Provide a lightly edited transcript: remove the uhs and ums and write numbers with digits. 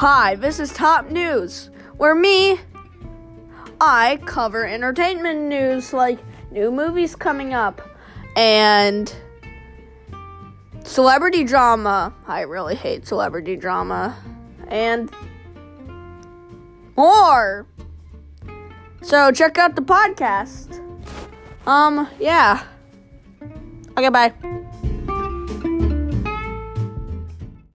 Hi, this is Top News, where I cover entertainment news like new movies coming up and celebrity drama. I really hate celebrity drama. And more. So check out the podcast. Okay, bye.